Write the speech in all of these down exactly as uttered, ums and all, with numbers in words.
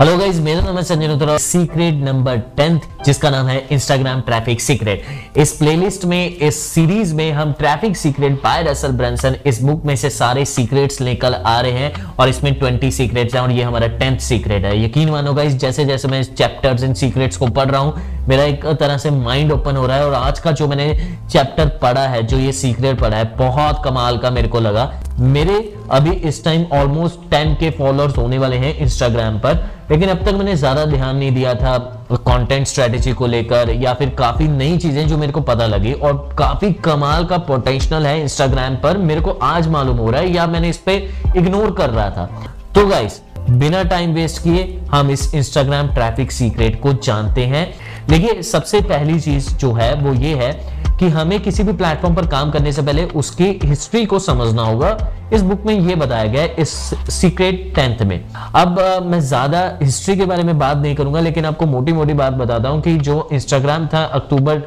Hello guys, मेरा नाम है Sanjay Notra. Secret number tenth जिसका नाम है इंस्टाग्राम ट्रैफिक सीक्रेट। इस प्लेलिस्ट में, इस सीरीज में हम traffic secret by Russell Brunson इस बुक में से सारे सीक्रेट्स लेकर आ रहे हैं और इसमें बीस सीक्रेट्स हैं और ये हमारा टेंथ सीक्रेट है। यकीन मानो गाइस, जैसे जैसे मैं चैप्टर्स इन सीक्रेट्स को पढ़ रहा हूँ मेरा एक तरह से माइंड ओपन हो रहा है और आज का जो मैंने चैप्टर पढ़ा है, जो ये सीक्रेट पढ़ा है, बहुत कमाल का मेरे को लगा। मेरे अभी इस टाइम ऑलमोस्ट टेन के फॉलोअर्स होने वाले हैं इंस्टाग्राम पर, लेकिन अब तक मैंने ज़्यादा ध्यान नहीं दिया था कंटेंट स्ट्रेटेजी को लेकर या फिर काफ़ी नई चीज़ें जो मेरे को पता लगी और काफ़ी कमाल का पोटेंशियल है इंस्टाग्राम पर, मेरे को आज मालूम हो रहा है या मैंने इस पर इग्नोर कर रहा था। तो गाइस, बिना टाइम वेस्ट किए हम इस इंस्टाग्राम ट्रैफिक सीक्रेट को जानते हैं। देखिए, सबसे पहली चीज़ जो है वो ये है कि हमें किसी भी प्लेटफॉर्म पर काम करने से पहले उसकी हिस्ट्री को समझना होगा। इस बुक में ये बताया गया है, इस सीक्रेट टेंथ में। अब आ, मैं ज़्यादा हिस्ट्री के बारे में बात नहीं करूंगा, लेकिन आपको मोटी मोटी बात बताता हूं कि जो इंस्टाग्राम था अक्टूबर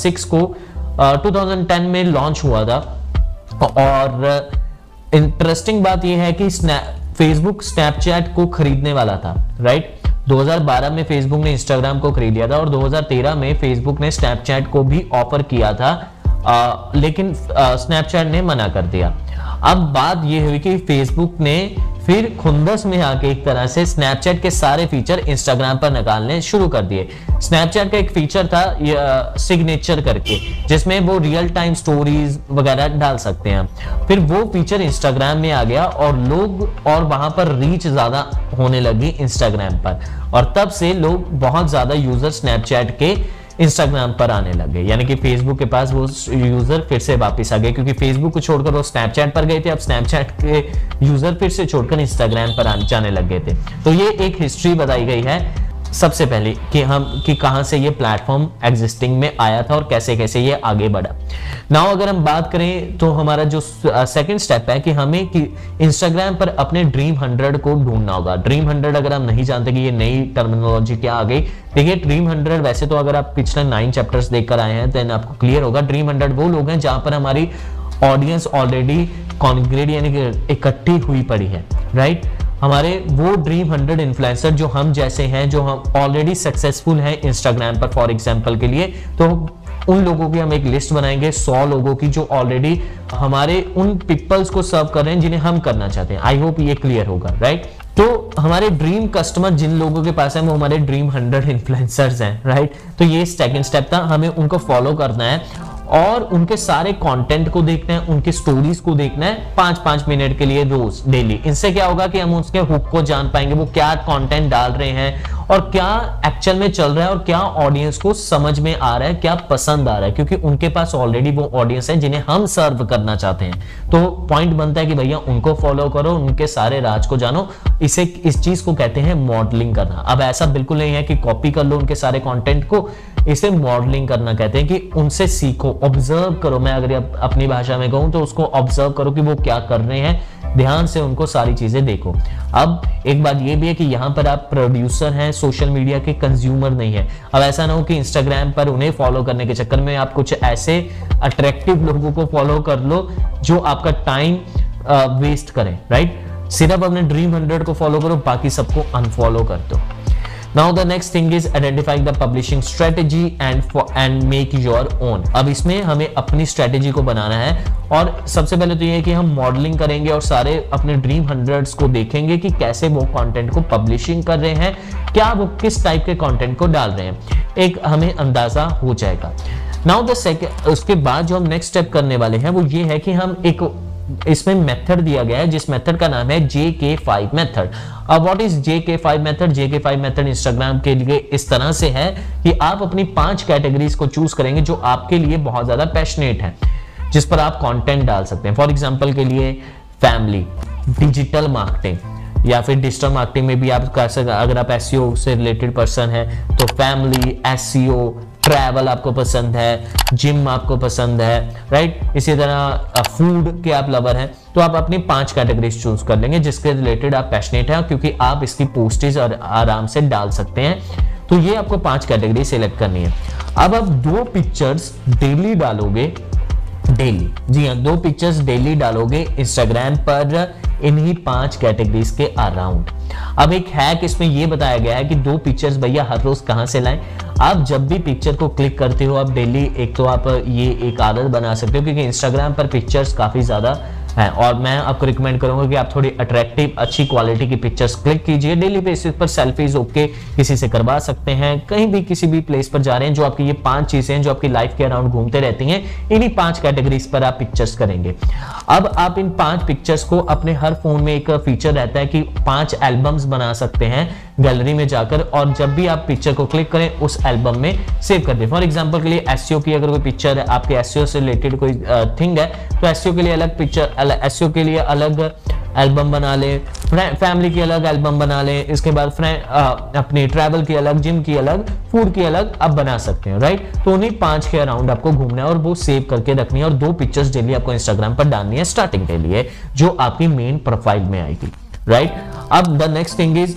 सिक्स को आ, टू थाउजेंड टेन में लॉन्च हुआ था। और इंटरेस्टिंग बात यह है कि फेसबुक स्नैपचैट को खरीदने वाला था, राइट। दो हज़ार बारह में फेसबुक ने इंस्टाग्राम को खरीद लिया था और दो हज़ार तेरह में फेसबुक ने स्नैपचैट को भी ऑफर किया था, आ, लेकिन स्नैपचैट ने मना कर दिया। अब बात यह हुई कि फेसबुक ने फिर खुंदस में आके एक तरह से स्नैपचैट के सारे फीचर इंस्टाग्राम पर निकालने शुरू कर दिए। स्नैपचैट का एक फीचर था सिग्नेचर करके, जिसमें वो रियल टाइम स्टोरीज वगैरह डाल सकते हैं। फिर वो फीचर इंस्टाग्राम में आ गया और लोग और वहां पर रीच ज्यादा होने लगी इंस्टाग्राम पर, और तब से लोग बहुत ज्यादा यूजर स्नैपचैट के इंस्टाग्राम पर आने लगे। यानी कि फेसबुक के पास वो यूजर फिर से वापस आ गए, क्योंकि फेसबुक को छोड़कर वो स्नैपचैट पर गए थे। अब स्नैपचैट के यूजर फिर से छोड़कर इंस्टाग्राम पर आने जाने लग गए थे। तो ये एक हिस्ट्री बताई गई है सबसे पहले कि हम कि कहां से ये प्लेटफॉर्म एग्जिस्टिंग में आया था और कैसे कैसे ये आगे बढ़ा। नाउ अगर हम बात करें तो हमारा जो सेकंड स्टेप है कि हमें कि इंस्टाग्राम पर अपने ड्रीम हंड्रेड को ढूंढना होगा। ड्रीम हंड्रेड अगर हम नहीं जानते कि ये नई टर्मिनोलॉजी क्या आ गई, देखिए ड्रीम हंड्रेड, वैसे तो अगर आप पिछले नाइन चैप्टर्स देखकर आए हैं तो आपको क्लियर होगा ड्रीम हंड्रेड वो लोग हैं जहां पर हमारी ऑडियंस ऑलरेडी कॉन्ग्रेड यानी कि इकट्ठी हुई पड़ी है, राइट। हमारे वो ड्रीम हंड्रेड इन्फ्लुएंसर जो हम जैसे हैं, जो हम ऑलरेडी सक्सेसफुल हैं इंस्टाग्राम पर, फॉर एग्जांपल के लिए, तो उन लोगों की हम एक लिस्ट बनाएंगे सौ लोगों की जो ऑलरेडी हमारे उन पीपल्स को सर्व कर रहे हैं जिन्हें हम करना चाहते हैं। आई होप ये क्लियर होगा, राइट। तो हमारे ड्रीम कस्टमर जिन लोगों के पास है वो हमारे ड्रीम हंड्रेड इन्फ्लुएंसर्स हैं, राइट। तो ये सेकेंड स्टेप था, हमें उनको फॉलो करना है और उनके सारे कंटेंट को देखना है, उनकी स्टोरीज को देखना है पांच पांच मिनट के लिए रोज डेली। इनसे क्या होगा कि हम उसके हुक को जान पाएंगे, वो क्या कंटेंट डाल रहे हैं और क्या एक्चुअल में चल रहा है और क्या ऑडियंस को समझ में आ रहा है, क्या पसंद आ रहा है, क्योंकि उनके पास ऑलरेडी वो ऑडियंस है जिन्हें हम सर्व करना चाहते हैं। तो पॉइंट बनता है कि भैया उनको फॉलो करो, उनके सारे राज को जानो। इसे इस चीज को कहते हैं मॉडलिंग करना। अब ऐसा बिल्कुल नहीं है कि कॉपी कर लो उनके सारे कॉन्टेंट को, इसे मॉडलिंग करना कहते हैं कि उनसे सीखो, ऑब्जर्व करो। मैं अगर अपनी भाषा में कहूं तो उसको ऑब्जर्व करो कि वो क्या कर रहे हैं, ध्यान से उनको सारी चीजें देखो। अब एक बात ये भी है कि यहाँ पर आप प्रोड्यूसर हैं, सोशल मीडिया के कंज्यूमर नहीं है। अब ऐसा ना हो कि इंस्टाग्राम पर उन्हें फॉलो करने के चक्कर में आप कुछ ऐसे अट्रैक्टिव लोगों को फॉलो कर लो जो आपका टाइम वेस्ट करें, राइट। सिर्फ अपने ड्रीम हंड्रेड को फॉलो करो, बाकी सबको अनफॉलो कर दो। Now the next thing is identifying the publishing strategy and for, and make your own। अब इसमें हमें अपनी स्ट्रेटेजी को बनाना है और सबसे पहले तो ये है कि हम मॉडलिंग करेंगे और सारे अपने ड्रीम हंड्रेड्स को देखेंगे कि कैसे वो कंटेंट को पब्लिशिंग कर रहे हैं, क्या वो किस टाइप के कंटेंट को डाल रहे हैं, एक हमें अंदाजा हो जाएगा। Now the second, उसके बाद जो हम नेक्स्ट स्टेप करने वाले हैं वो ये है कि हम एक, इसमें मेथड दिया गया है जिस मेथड का नाम है जे के फाइव मेथड। अब what is J K five method? J K five method Instagram के लिए इस तरह से है कि आप अपनी पांच कैटेगरीज को चूज करेंगे जो आपके लिए बहुत ज्यादा पैशनेट है, जिस पर आप कंटेंट डाल सकते हैं। फॉर एग्जांपल के लिए फैमिली, डिजिटल मार्केटिंग, या फिर डिजिटल मार्केटिंग में भी आप कर सकते, अगर आप एसईओ से रिलेटेड पर्सन है तो फैमिली, एसईओ, ट्रैवल आपको पसंद है, जिम आपको पसंद है, राइट। इसी तरह फूड के आप लवर हैं तो आप अपनी पांच कैटेगरीज चूज कर लेंगे जिसके रिलेटेड आप पैशनेट हैं, क्योंकि आप इसकी पोस्टेज और आराम से डाल सकते हैं। तो ये आपको पांच कैटेगरी सेलेक्ट करनी है। अब आप दो पिक्चर्स डेली डालोगे डेली, जी हाँ, दो पिक्चर्स डेली डालोगे इंस्टाग्राम पर इन्हीं पांच कैटेगरीज के अराउंड। अब एक हैक इसमें यह बताया गया है कि दो पिक्चर्स भैया हर रोज कहां से लाएं। आप जब भी पिक्चर को क्लिक करते हो आप डेली एक तो आप ये एक आदत बना सकते हो, क्योंकि इंस्टाग्राम पर पिक्चर्स काफी ज्यादा हैं और मैं आपको रिकमेंड करूंगा कि आप थोड़ी अट्रैक्टिव अच्छी क्वालिटी की पिक्चर्स क्लिक कीजिए डेली बेसिस पर। सेल्फीज ओके किसी से करवा सकते हैं, कहीं भी किसी भी प्लेस पर जा रहे हैं, जो आपकी ये पांच चीजें हैं जो आपकी लाइफ के अराउंड घूमते रहती हैं, इन्हीं पांच कैटेगरीज पर आप पिक्चर्स करेंगे। अब आप इन पांच पिक्चर्स को अपने हर फोन में एक फीचर रहता है कि पांच एल्बम्स बना सकते हैं गैलरी में जाकर, और जब भी आप पिक्चर को क्लिक करें उस एल्बम में सेव कर दें। फॉर एग्जांपल के लिए एसईओ की अगर कोई पिक्चर है, आपके एसईओ से रिलेटेड कोई थिंग है, तो एसईओ के लिए अलग पिक्चर, एसईओ के लिए अलग एल्बम बना लें, फैमिली की अलग एल्बम बना लें, इसके बाद फ्रेंड अपनी ट्रैवल की अलग, जिम की अलग, फूड की अलग आप बना सकते हैं, राइट। तो उन्हीं पांच के अराउंड आपको घूमना है और वो सेव करके रखनी है और दो पिक्चर्स डेली आपको इंस्टाग्राम पर डालनी है स्टार्टिंग के लिए, जो आपकी मेन प्रोफाइल में आएगी, राइट। अब द नेक्स्ट थिंग इज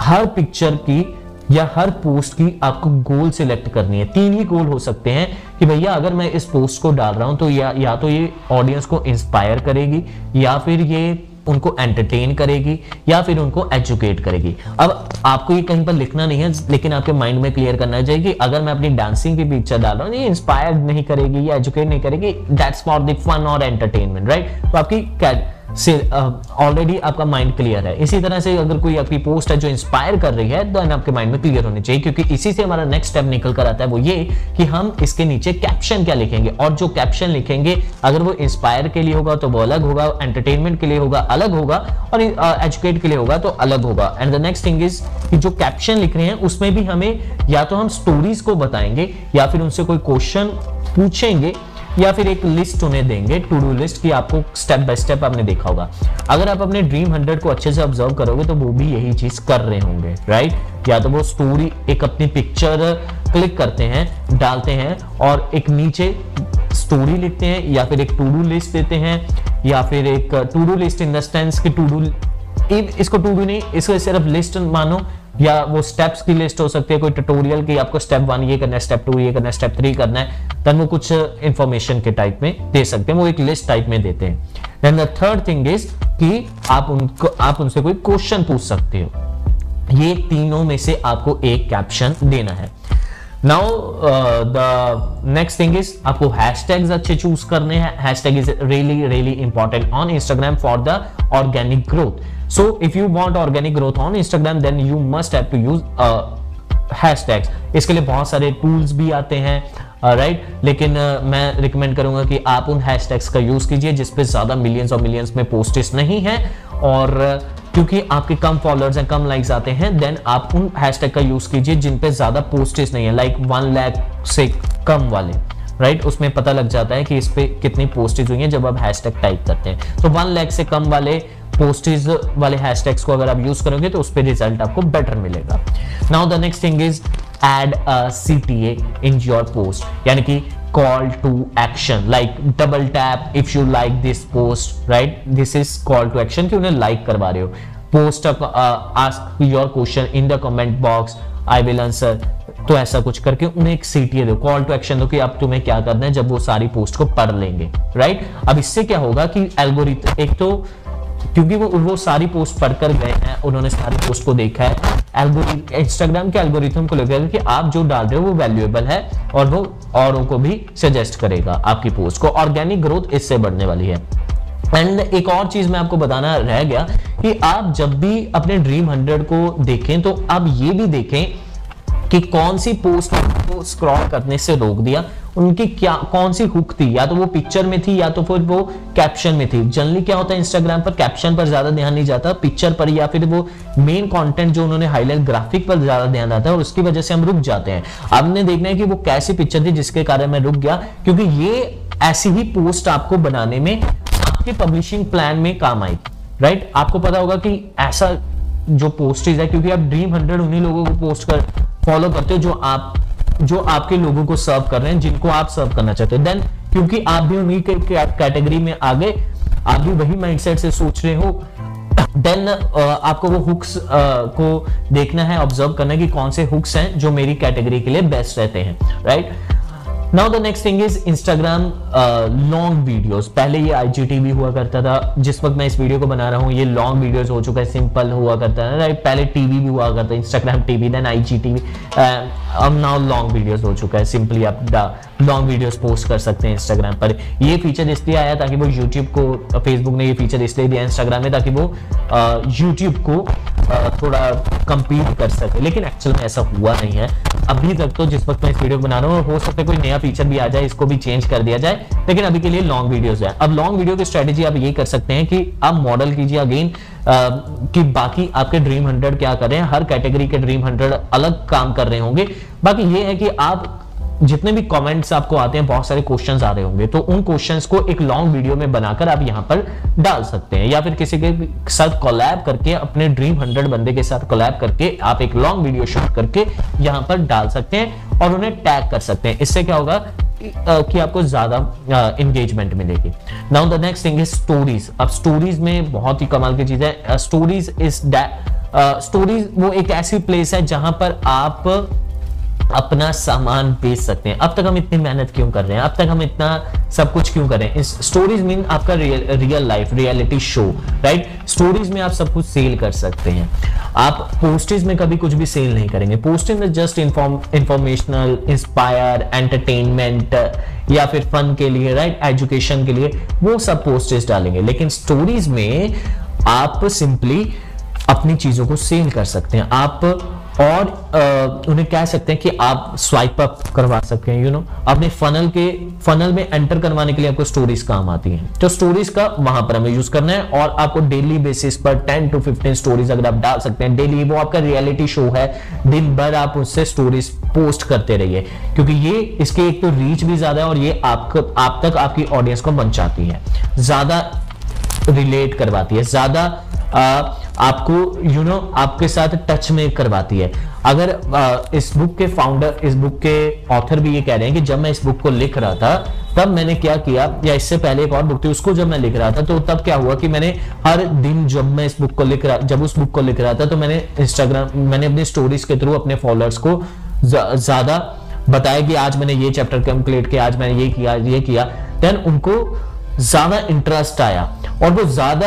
हर पिक्चर की या हर पोस्ट की आपको गोल सिलेक्ट करनी है। तीन ही गोल हो सकते हैं कि भैया अगर मैं इस पोस्ट को डाल रहा हूं तो या या तो ये ऑडियंस को इंस्पायर करेगी, या फिर ये उनको एंटरटेन करेगी, या फिर उनको एजुकेट करेगी। अब आपको ये कहीं पर लिखना नहीं है, लेकिन आपके माइंड में क्लियर करना चाहिए कि अगर मैं अपनी डांसिंग की पिक्चर डाल रहा हूँ, ये इंस्पायर्ड नहीं करेगी या एजुकेट नहीं करेगी, दैट्स फॉर द फन और एंटरटेनमेंट, राइट। तो आपकी से ऑलरेडी uh, आपका माइंड क्लियर है। इसी तरह से अगर कोई आपकी पोस्ट है जो इंस्पायर कर रही है, तो आपके माइंड में क्लियर होनी चाहिए, क्योंकि इसी से हमारा नेक्स्ट स्टेप निकल कर आता है, वो ये कि हम इसके नीचे कैप्शन क्या लिखेंगे। और जो कैप्शन लिखेंगे अगर वो इंस्पायर के लिए होगा तो वो अलग होगा, एंटरटेनमेंट के लिए होगा अलग होगा, और एजुकेट uh, के लिए होगा तो अलग होगा। And the next thing is कि जो कैप्शन लिख रहे हैं उसमें भी हमें या तो हम स्टोरीज को बताएंगे, या फिर उनसे कोई क्वेश्चन पूछेंगे, या फिर एक लिस्ट उन्हें देंगे, टू डू लिस्ट की आपको स्टेप बाय स्टेप आपने देखा होगा। अगर आप अपने ड्रीम हंड्रेड को अच्छे से ऑब्जर्व करोगे तो वो भी यही चीज कर रहे होंगे, राइट। या तो वो स्टोरी एक अपनी पिक्चर क्लिक करते हैं, डालते हैं और एक नीचे स्टोरी लिखते हैं, या फिर एक टू डू लिस्ट देते हैं, या फिर एक to do list in the sense कि टू डू, इसको टू डू नहीं, इसको सिर्फ लिस्ट मानो, या वो स्टेप्स की लिस्ट हो सकती है, कोई ट्यूटोरियल की, आपको स्टेप वन ये करना है, स्टेप टू ये करना है, स्टेप थ्री करना है, तब वो कुछ इंफॉर्मेशन के टाइप में दे सकते हैं, वो एक लिस्ट टाइप में देते हैं। Then the third thing is कि आप उनको आप उनसे कोई क्वेश्चन पूछ सकते हो। ये तीनों में से आपको एक कैप्शन देना है। Now the next thing is आपको हैशटैग्स अच्छे चूज करने हैं। Hashtag is really really important on Instagram for the organic growth. So if you want organic growth on Instagram then you must have to use hashtags. इसके लिए बहुत सारे tools भी आते हैं, राइट right? लेकिन uh, मैं रिकमेंड करूंगा कि आप उन हैशटैग्स का यूज कीजिए जिसपे ज्यादा मिलियंस और मिलियंस में पोस्टेस नहीं है, और uh, क्योंकि आपके कम फॉलोअर्स हैं, कम लाइक्स आते हैं, देन आप उन हैशटैग का यूज कीजिए जिन पे ज्यादा पोस्टेस नहीं है, लाइक वन लाख से कम वाले, राइट right? उसमें पता लग जाता है कि इस पे कितनी पोस्टेज हुई है जब आप हैशटैग टाइप करते हैं। तो वन लाख से कम वाले पोस्टेज वाले हैशटैग्स को अगर आप यूज करोगे तो उस पे रिजल्ट आपको बेटर मिलेगा। Now the next thing is Add a C T A in your post, यानी कि call to action, like double tap if you like this post, right? This is call to action कि उन्हें like करवा रहे हो। Post a uh, ask your question in the comment box, I will answer। तो ऐसा कुछ करके उन्हें एक C T A दो, कॉल टू एक्शन दो कि आप तुम्हें क्या करना है जब वो सारी पोस्ट को पढ़ लेंगे, राइट right? अब इससे क्या होगा कि एल्गोरिथम, एक तो क्योंकि वो वो सारी पोस्ट पढ़कर गए हैं, उन्होंने सारी पोस्ट को देखा है, एल्गोरिथम इंस्टाग्राम के एल्गोरिथम को लगेगा कि आप जो डाल रहे हो वो वैल्यूएबल है और वो औरों को भी सजेस्ट करेगा आपकी पोस्ट को। ऑर्गेनिक ग्रोथ इससे बढ़ने वाली है। एंड एक और चीज मैं आपको बताना रह गया कि आप जब भी अपने ड्रीम हंड्रेड को देखें तो आप ये भी देखें कि कौन सी पोस्ट को स्क्रॉल करने से रोक दिया, उनकी क्या कौन सी हुक थी, या तो वो पिक्चर में थी या तो फिर वो कैप्शन में थी। जनरली क्या होता है इंस्टाग्राम पर कैप्शन पर ज्यादा ध्यान नहीं जाता, पिक्चर पर या फिर वो मेन कंटेंट जो उन्होंने हाईलाइट ग्राफिक पर ज्यादा ध्यान जाता है और उसकी वजह से हम रुक जाते हैं। आपने देखना है कि वो कैसी पिक्चर थी जिसके कारण मैं रुक गया, क्योंकि ये ऐसी ही पोस्ट आपको बनाने में आपके पब्लिशिंग प्लान में काम आएगी, राइट। आपको पता होगा कि ऐसा जो पोस्टेज है, क्योंकि आप ड्रीम हंड्रेड उन्हीं लोगों को पोस्ट कर फॉलो करते हो जो आप जो आपके लोगों को सर्व कर रहे हैं, जिनको आप सर्व करना चाहते हो। देन क्योंकि आप भी उन्हीं के कैटेगरी में आ गए, आप भी वही माइंडसेट से सोच रहे हो, देन आपको वो हुक्स को देखना है, ऑब्जर्व करना है कि कौन से हुक्स हैं जो मेरी कैटेगरी के लिए बेस्ट रहते हैं, right. Now the next thing is Instagram long videos. पहले ये आई जी टी वी हुआ करता था, जिस वक्त मैं इस वीडियो को बना रहा हूँ ये लॉन्ग वीडियोस हो चुका है, सिंपल हुआ करता है राइट। पहले टीवी भी हुआ करता है, Instagram TV, then I G T V, अब नाउ लॉन्ग वीडियोस हो चुका है। सिंपली आप लॉन्ग वीडियोस पोस्ट कर सकते हैं इंस्टाग्राम पर। ये फीचर इसलिए आया ताकि वो यूट्यूब को, फेसबुक ने ये फीचर इसलिए दिया इंस्टाग्राम में ताकि वो यूट्यूब को थोड़ा कम्पीट कर सके, लेकिन एक्चुअल में ऐसा हुआ नहीं है अभी तक। तो जिस वक्त मैं इस वीडियो बना रहा हूँ हो सकता है कोई नया फीचर भी आ जाए, इसको भी चेंज कर दिया जाए, लेकिन अभी के लिए लॉन्ग वीडियोस है। अब लॉन्ग वीडियो की स्ट्रेटेजी आप ये कर सकते हैं कि आप मॉडल कीजिए अगेन कि बाकी आपके ड्रीम हंड्रेड क्या कर रहे हैं। हर कैटेगरी के ड्रीम हंड्रेड अलग काम कर रहे होंगे। बाकी ये है कि आप जितने भी कमेंट्स आपको आते हैं, बहुत सारे क्वेश्चंस आ रहे होंगे, तो उन क्वेश्चंस को एक लॉन्ग वीडियो में बनाकर आप यहाँ पर डाल सकते हैं, या फिर किसी के साथ कोलैब करके, अपने ड्रीम हंड्रेड बंदे के साथ कोलैब करके आप एक लॉन्ग वीडियो शूट करके यहाँ पर डाल सकते हैं और उन्हें टैग कर सकते हैं। इससे क्या होगा कि आपको ज्यादा इंगेजमेंट मिलेगी। Now the next thing is stories. अब स्टोरीज में बहुत ही कमाल की चीज है। स्टोरीज इज स्टोरीज वो एक ऐसी प्लेस है जहां पर आप अपना सामान बेच सकते हैं। अब तक हम इतनी मेहनत क्यों कर रहे हैं, अब तक हम इतना सब कुछ क्यों कर रहे हैं? स्टोरीज मीन आपका real life reality show right. Stories में आप सब कुछ सेल कर सकते हैं। आप पोस्टेज में कभी कुछ भी सेल नहीं करेंगे। पोस्टेज में just inform informational, inspire, entertainment या फिर फन के लिए राइट, एजुकेशन के लिए, वो सब पोस्टेज डालेंगे। लेकिन स्टोरीज में आप सिंपली अपनी चीजों को सेल कर सकते हैं। आप और आ, उन्हें कह सकते हैं कि आप स्वाइप अप करवा सकते हैं, यू नो, अपने फनल के फनल में एंटर करवाने के लिए आपको स्टोरीज काम आती हैं। तो स्टोरीज का वहां पर हमें यूज करना है और आपको डेली बेसिस पर टेन टू फिफ्टीन स्टोरीज अगर आप डाल सकते हैं डेली, वो आपका रियलिटी शो है, दिन भर आप उससे स्टोरीज पोस्ट करते रहिए, क्योंकि ये इसके एक तो रीच भी ज्यादा है और ये आपको आप तक आपकी ऑडियंस को पहुंचाती है, ज्यादा रिलेट करवाती है, ज्यादा आ, आपको यू you नो know, आपके साथ टच में करवाती है। अगर आ, इस बुक के फाउंडर, इस बुक के ऑथर भी ये कह रहे हैं कि जब मैं इस बुक को लिख रहा था तब मैंने क्या किया, या इससे पहले एक और बुक थी उसको जब मैं लिख रहा था तो तब क्या हुआ कि मैंने हर दिन जब मैं इस बुक को लिख रहा जब उस बुक को लिख रहा था तो मैंने इंस्टाग्राम मैंने अपनी स्टोरीज के थ्रू अपने फॉलोअर्स को ज्यादा बताया कि आज मैंने ये चैप्टर कंप्लीट किया, आज मैंने ये किया ये किया देन उनको ज्यादा इंटरेस्ट आया और वो ज्यादा,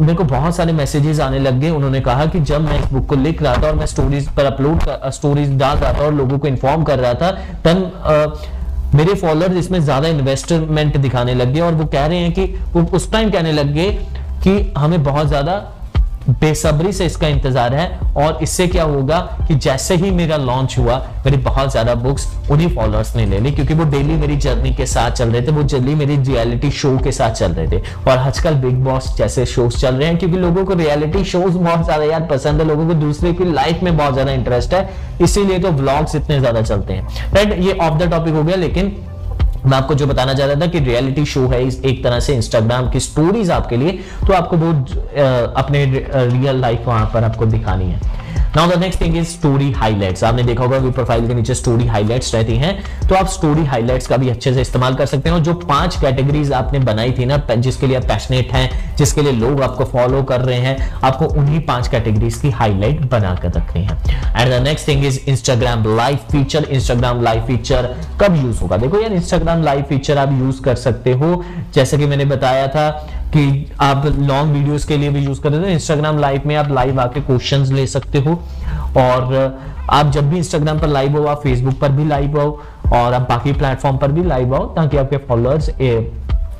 मेरे को बहुत सारे मैसेजेस आने लग गए। उन्होंने कहा कि जब मैं इस बुक को लिख रहा था और मैं स्टोरीज पर अपलोड स्टोरीज डाल रहा था और लोगों को इन्फॉर्म कर रहा था, तब आ, मेरे फॉलोअर्स इसमें ज्यादा इन्वेस्टमेंट दिखाने लग गए और वो कह रहे हैं कि वो उस टाइम कहने लग गए कि हमें बहुत ज्यादा बेसब्री से इसका इंतजार है। और इससे क्या होगा कि जैसे ही मेरा लॉन्च हुआ मेरी बहुत ज्यादा बुक्स उन्हीं फॉलोअर्स ने ले ली, क्योंकि वो डेली मेरी जर्नी के साथ चल रहे थे, वो डेली मेरी रियलिटी शो के साथ चल रहे थे। और आजकल बिग बॉस जैसे शोज चल रहे हैं, क्योंकि लोगों को रियलिटी शोज बहुत ज्यादा यार पसंद है, लोगों को दूसरे की लाइफ में बहुत ज्यादा इंटरेस्ट है, इसीलिए तो व्लॉग्स इतने ज्यादा चलते हैं राइट। ये ऑफ द टॉपिक हो गया, लेकिन मैं आपको जो बताना चाह रहा था कि रियलिटी शो है इस एक तरह से इंस्टाग्राम की स्टोरीज आपके लिए, तो आपको वो अपने रियल लाइफ वहां पर आपको दिखानी है। Now the next thing is story highlights. आपने देखा होगा कि प्रोफाइल के नीचे स्टोरी हाईलाइट्स रहती हैं, तो आप स्टोरी हाईलाइट्स का भी अच्छे से इस्तेमाल कर सकते हो। जो पांच कैटेगरीज आपने बनाई थी ना, जिसके लिए आप पैशनेट हैं, जिसके लिए लोग आपको फॉलो कर रहे हैं, आपको उन्हीं पांच कैटेगरीज की हाईलाइट बनाकर रखनी है। And the next thing is Instagram live feature. Instagram live feature कब यूज होगा? देखो यार, इंस्टाग्राम लाइव फीचर आप यूज कर सकते हो, जैसे कि मैंने बताया था कि आप लॉन्ग वीडियोस के लिए भी यूज कर रहे हो। इंस्टाग्राम लाइव में आप लाइव आके क्वेश्चंस ले सकते हो, और आप जब भी इंस्टाग्राम पर लाइव हो आप फेसबुक पर भी लाइव आओ और आप बाकी प्लेटफॉर्म पर भी लाइव आओ, ताकि आपके फॉलोअर्स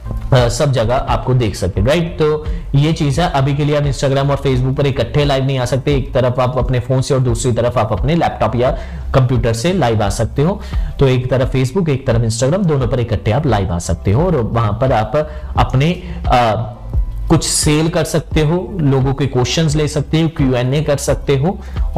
Uh, सब जगह आपको देख सके राइट। तो ये चीज है। अभी के लिए आप इंस्टाग्राम और फेसबुक पर इकट्ठे लाइव नहीं आ सकते, एक तरफ आप अपने फोन से और दूसरी तरफ आप अपने लैपटॉप या कंप्यूटर से लाइव आ सकते हो। तो एक तरफ फेसबुक, एक तरफ इंस्टाग्राम, दोनों पर इकट्ठे आप लाइव आ सकते हो और वहां पर आप अपने आ, कुछ सेल कर सकते हो, लोगों के क्वेश्चंस ले सकते हो, क्यू एंड ए कर सकते हो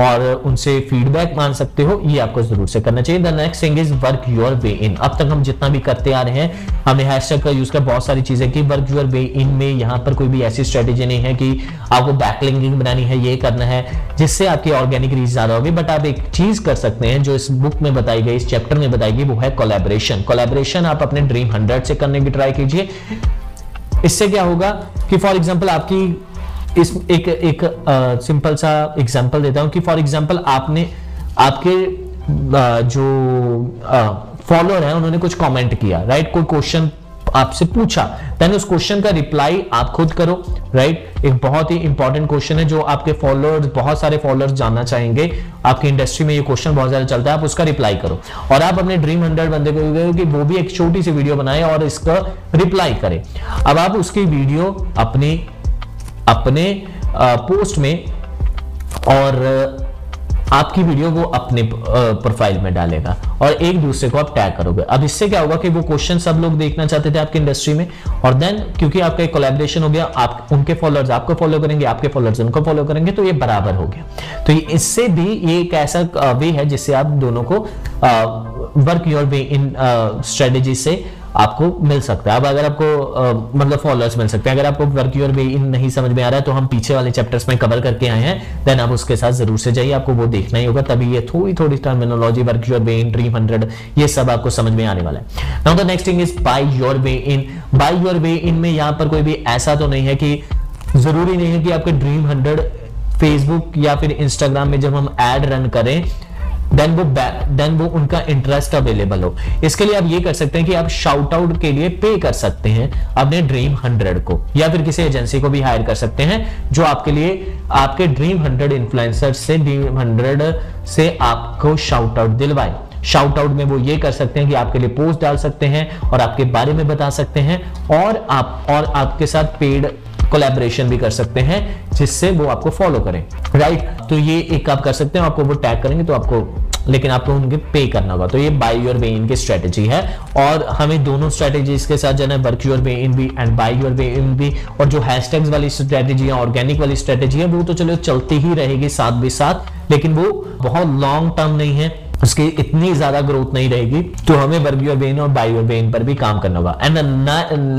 और उनसे फीडबैक मान सकते हो। ये आपको जरूर से करना चाहिए। The next thing is work your way in. अब तक हम जितना भी करते आ रहे हैं, हमने हैशटैग का यूज कर बहुत सारी चीजें की। वर्क योर वे इन में यहाँ पर कोई भी ऐसी स्ट्रेटेजी नहीं है कि आपको बैकलिंकिंग बनानी है, ये करना है, जिससे आपकी ऑर्गेनिक रीच ज्यादा होगी। बट आप एक चीज कर सकते हैं जो इस बुक में बताई गई, इस चैप्टर में बताई गई, वो है कोलैबोरेशन। कोलैबोरेशन आप अपने ड्रीम हंड्रेड से करने की ट्राई कीजिए। इससे क्या होगा कि फॉर एग्जांपल आपकी इस एक एक सिंपल सा एग्जांपल देता हूं कि फॉर एग्जांपल आपने आपके आ, जो फॉलोअर है, उन्होंने कुछ कमेंट किया, राइट, कोई क्वेश्चन आपसे पूछा, देन उस क्वेश्चन का रिप्लाई आप खुद करो, राइट। एक बहुत ही इंपॉर्टेंट क्वेश्चन है जो आपके फॉलोअर्स, बहुत सारे फॉलोअर्स जानना चाहेंगे, आपकी इंडस्ट्री में ये क्वेश्चन बहुत ज्यादा चलता है, आप उसका रिप्लाई करो और आप अपने ड्रीम हंड्रेड बंदे को कहो कि वो भी एक छोटी सी वीडियो बनाए और इसका रिप्लाई करे। अब आप उसकी वीडियो अपने अपने पोस्ट में और आपकी वीडियो वो अपने प्रोफाइल में डालेगा और एक दूसरे को आप टैग करोगे। अब इससे क्या होगा कि वो क्वेश्चन सब लोग देखना चाहते थे आपकी इंडस्ट्री में, और देन क्योंकि आपका एक कोलैबोरेशन हो गया, आप उनके फॉलोअर्स आपको फॉलो करेंगे, आपके फॉलोअर्स उनको फॉलो करेंगे, तो ये बराबर हो गया। तो इससे भी ये एक ऐसा वे है जिससे आप दोनों को work your way in strategy से आपको मिल सकता है। अब अगर आपको आ, मतलब फॉलोअर्स मिल सकते हैं, अगर आपको वर्क योर वे इन नहीं समझ में आ रहा है तो हम पीछे वाले चैप्टर्स में कवर करके आए हैं, देन आप उसके साथ जरूर से जाइए, आपको वो देखना ही होगा, तभी ये थोड़ी थोड़ी terminology work your way in, dream hundred, ये सब आपको समझ में आने वाला है। Now the next thing is buy your way in. Buy your way in में यहाँ पर कोई भी ऐसा तो नहीं है कि जरूरी नहीं है कि आपके ड्रीम हंड्रेड फेसबुक या फिर इंस्टाग्राम में जब हम एड रन करें देन वो देन वो उनका इंटरेस्ट अवेलेबल हो। इसके लिए आप ये कर सकते हैं कि आप शाउट आउट के लिए पे कर सकते हैं अपने ड्रीम हंड्रेड को, या फिर किसी एजेंसी को भी हायर कर सकते हैं जो आपके लिए आपके ड्रीम हंड्रेड इन्फ्लुएंसर से ड्रीम हंड्रेड से आपको शाउट आउट दिलवाए। शाउट आउट में वो ये कर सकते हैं कि आपके लिए पोस्ट डाल सकते हैं और आपके बारे में बता सकते हैं, और आप और आपके साथ पेड कोलैबोरेशन भी कर सकते हैं जिससे वो आपको फॉलो करें, राइट। तो ये एक आप कर सकते हैं, आपको वो टैग करेंगे तो आपको, लेकिन आपको उनके पे करना होगा। तो ये बाय योर वे इन की स्ट्रेटेजी है और हमें दोनों स्ट्रेटेजीज के साथ जाना है, वर्क योर वे इन भी and buy your way in भी। और जो हैशटैग्स वाली स्ट्रेटेजी है, ऑर्गेनिक वाली स्ट्रेटेजी है, वो तो चलो चलती ही रहेगी साथ भी साथ, लेकिन वो बहुत लॉन्ग टर्म नहीं है, उसकी इतनी ज्यादा ग्रोथ नहीं रहेगी, तो हमें वर्क योर वे इन और बाय योर वे इन पर भी काम करना होगा। And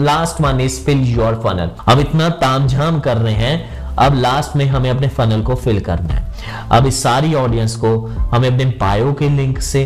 last one is fill your funnel. अब इतना तामझाम कर रहे हैं, अब लास्ट में हमें अपने फनल को फिल करना है। अब इस सारी ऑडियंस को हमें अपने बायो के लिंक से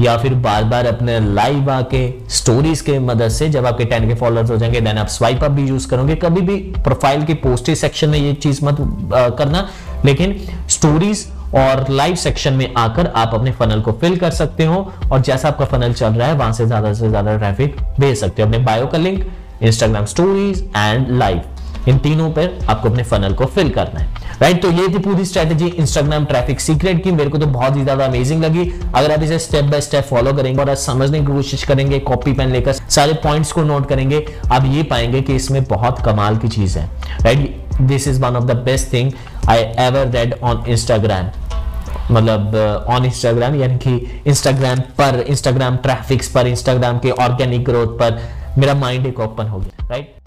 या फिर बार बार अपने लाइव आके स्टोरीज के मदद से, जब आपके टेन के फॉलोअर्स हो जाएंगे देन आप स्वाइप अप भी यूज करोगे। कभी भी प्रोफाइल के पोस्टेज सेक्शन में ये चीज मत आ, करना, लेकिन स्टोरीज और लाइव सेक्शन में आकर आप अपने फनल को फिल कर सकते हो, और जैसा आपका फनल चल रहा है वहां से ज्यादा से ज्यादा ट्रैफिक भेज सकते हो। अपने बायो का link, Instagram stories and live, इन तीनों पर आपको अपने फनल को फिल करना है, राइट। तो ये थी पूरी स्ट्रेटेजी इंस्टाग्राम ट्रैफिक सीक्रेट की, मेरे को तो बहुत ही ज्यादा अमेजिंग लगी। अगर आप इसे स्टेप बाय स्टेप फॉलो करेंगे और समझने की कोशिश करेंगे, कॉपी पेन लेकर सारे पॉइंट्स को नोट करेंगे, आप ये पाएंगे कि इसमें बहुत कमाल की चीज है, right. This is one of the best thing I ever read on Instagram, मतलब ऑन इंस्टाग्राम यानी कि इंस्टाग्राम पर, इंस्टाग्राम ट्रैफिक्स पर, इंस्टाग्राम के ऑर्गेनिक ग्रोथ पर मेरा माइंड एक ओपन हो गया, राइट।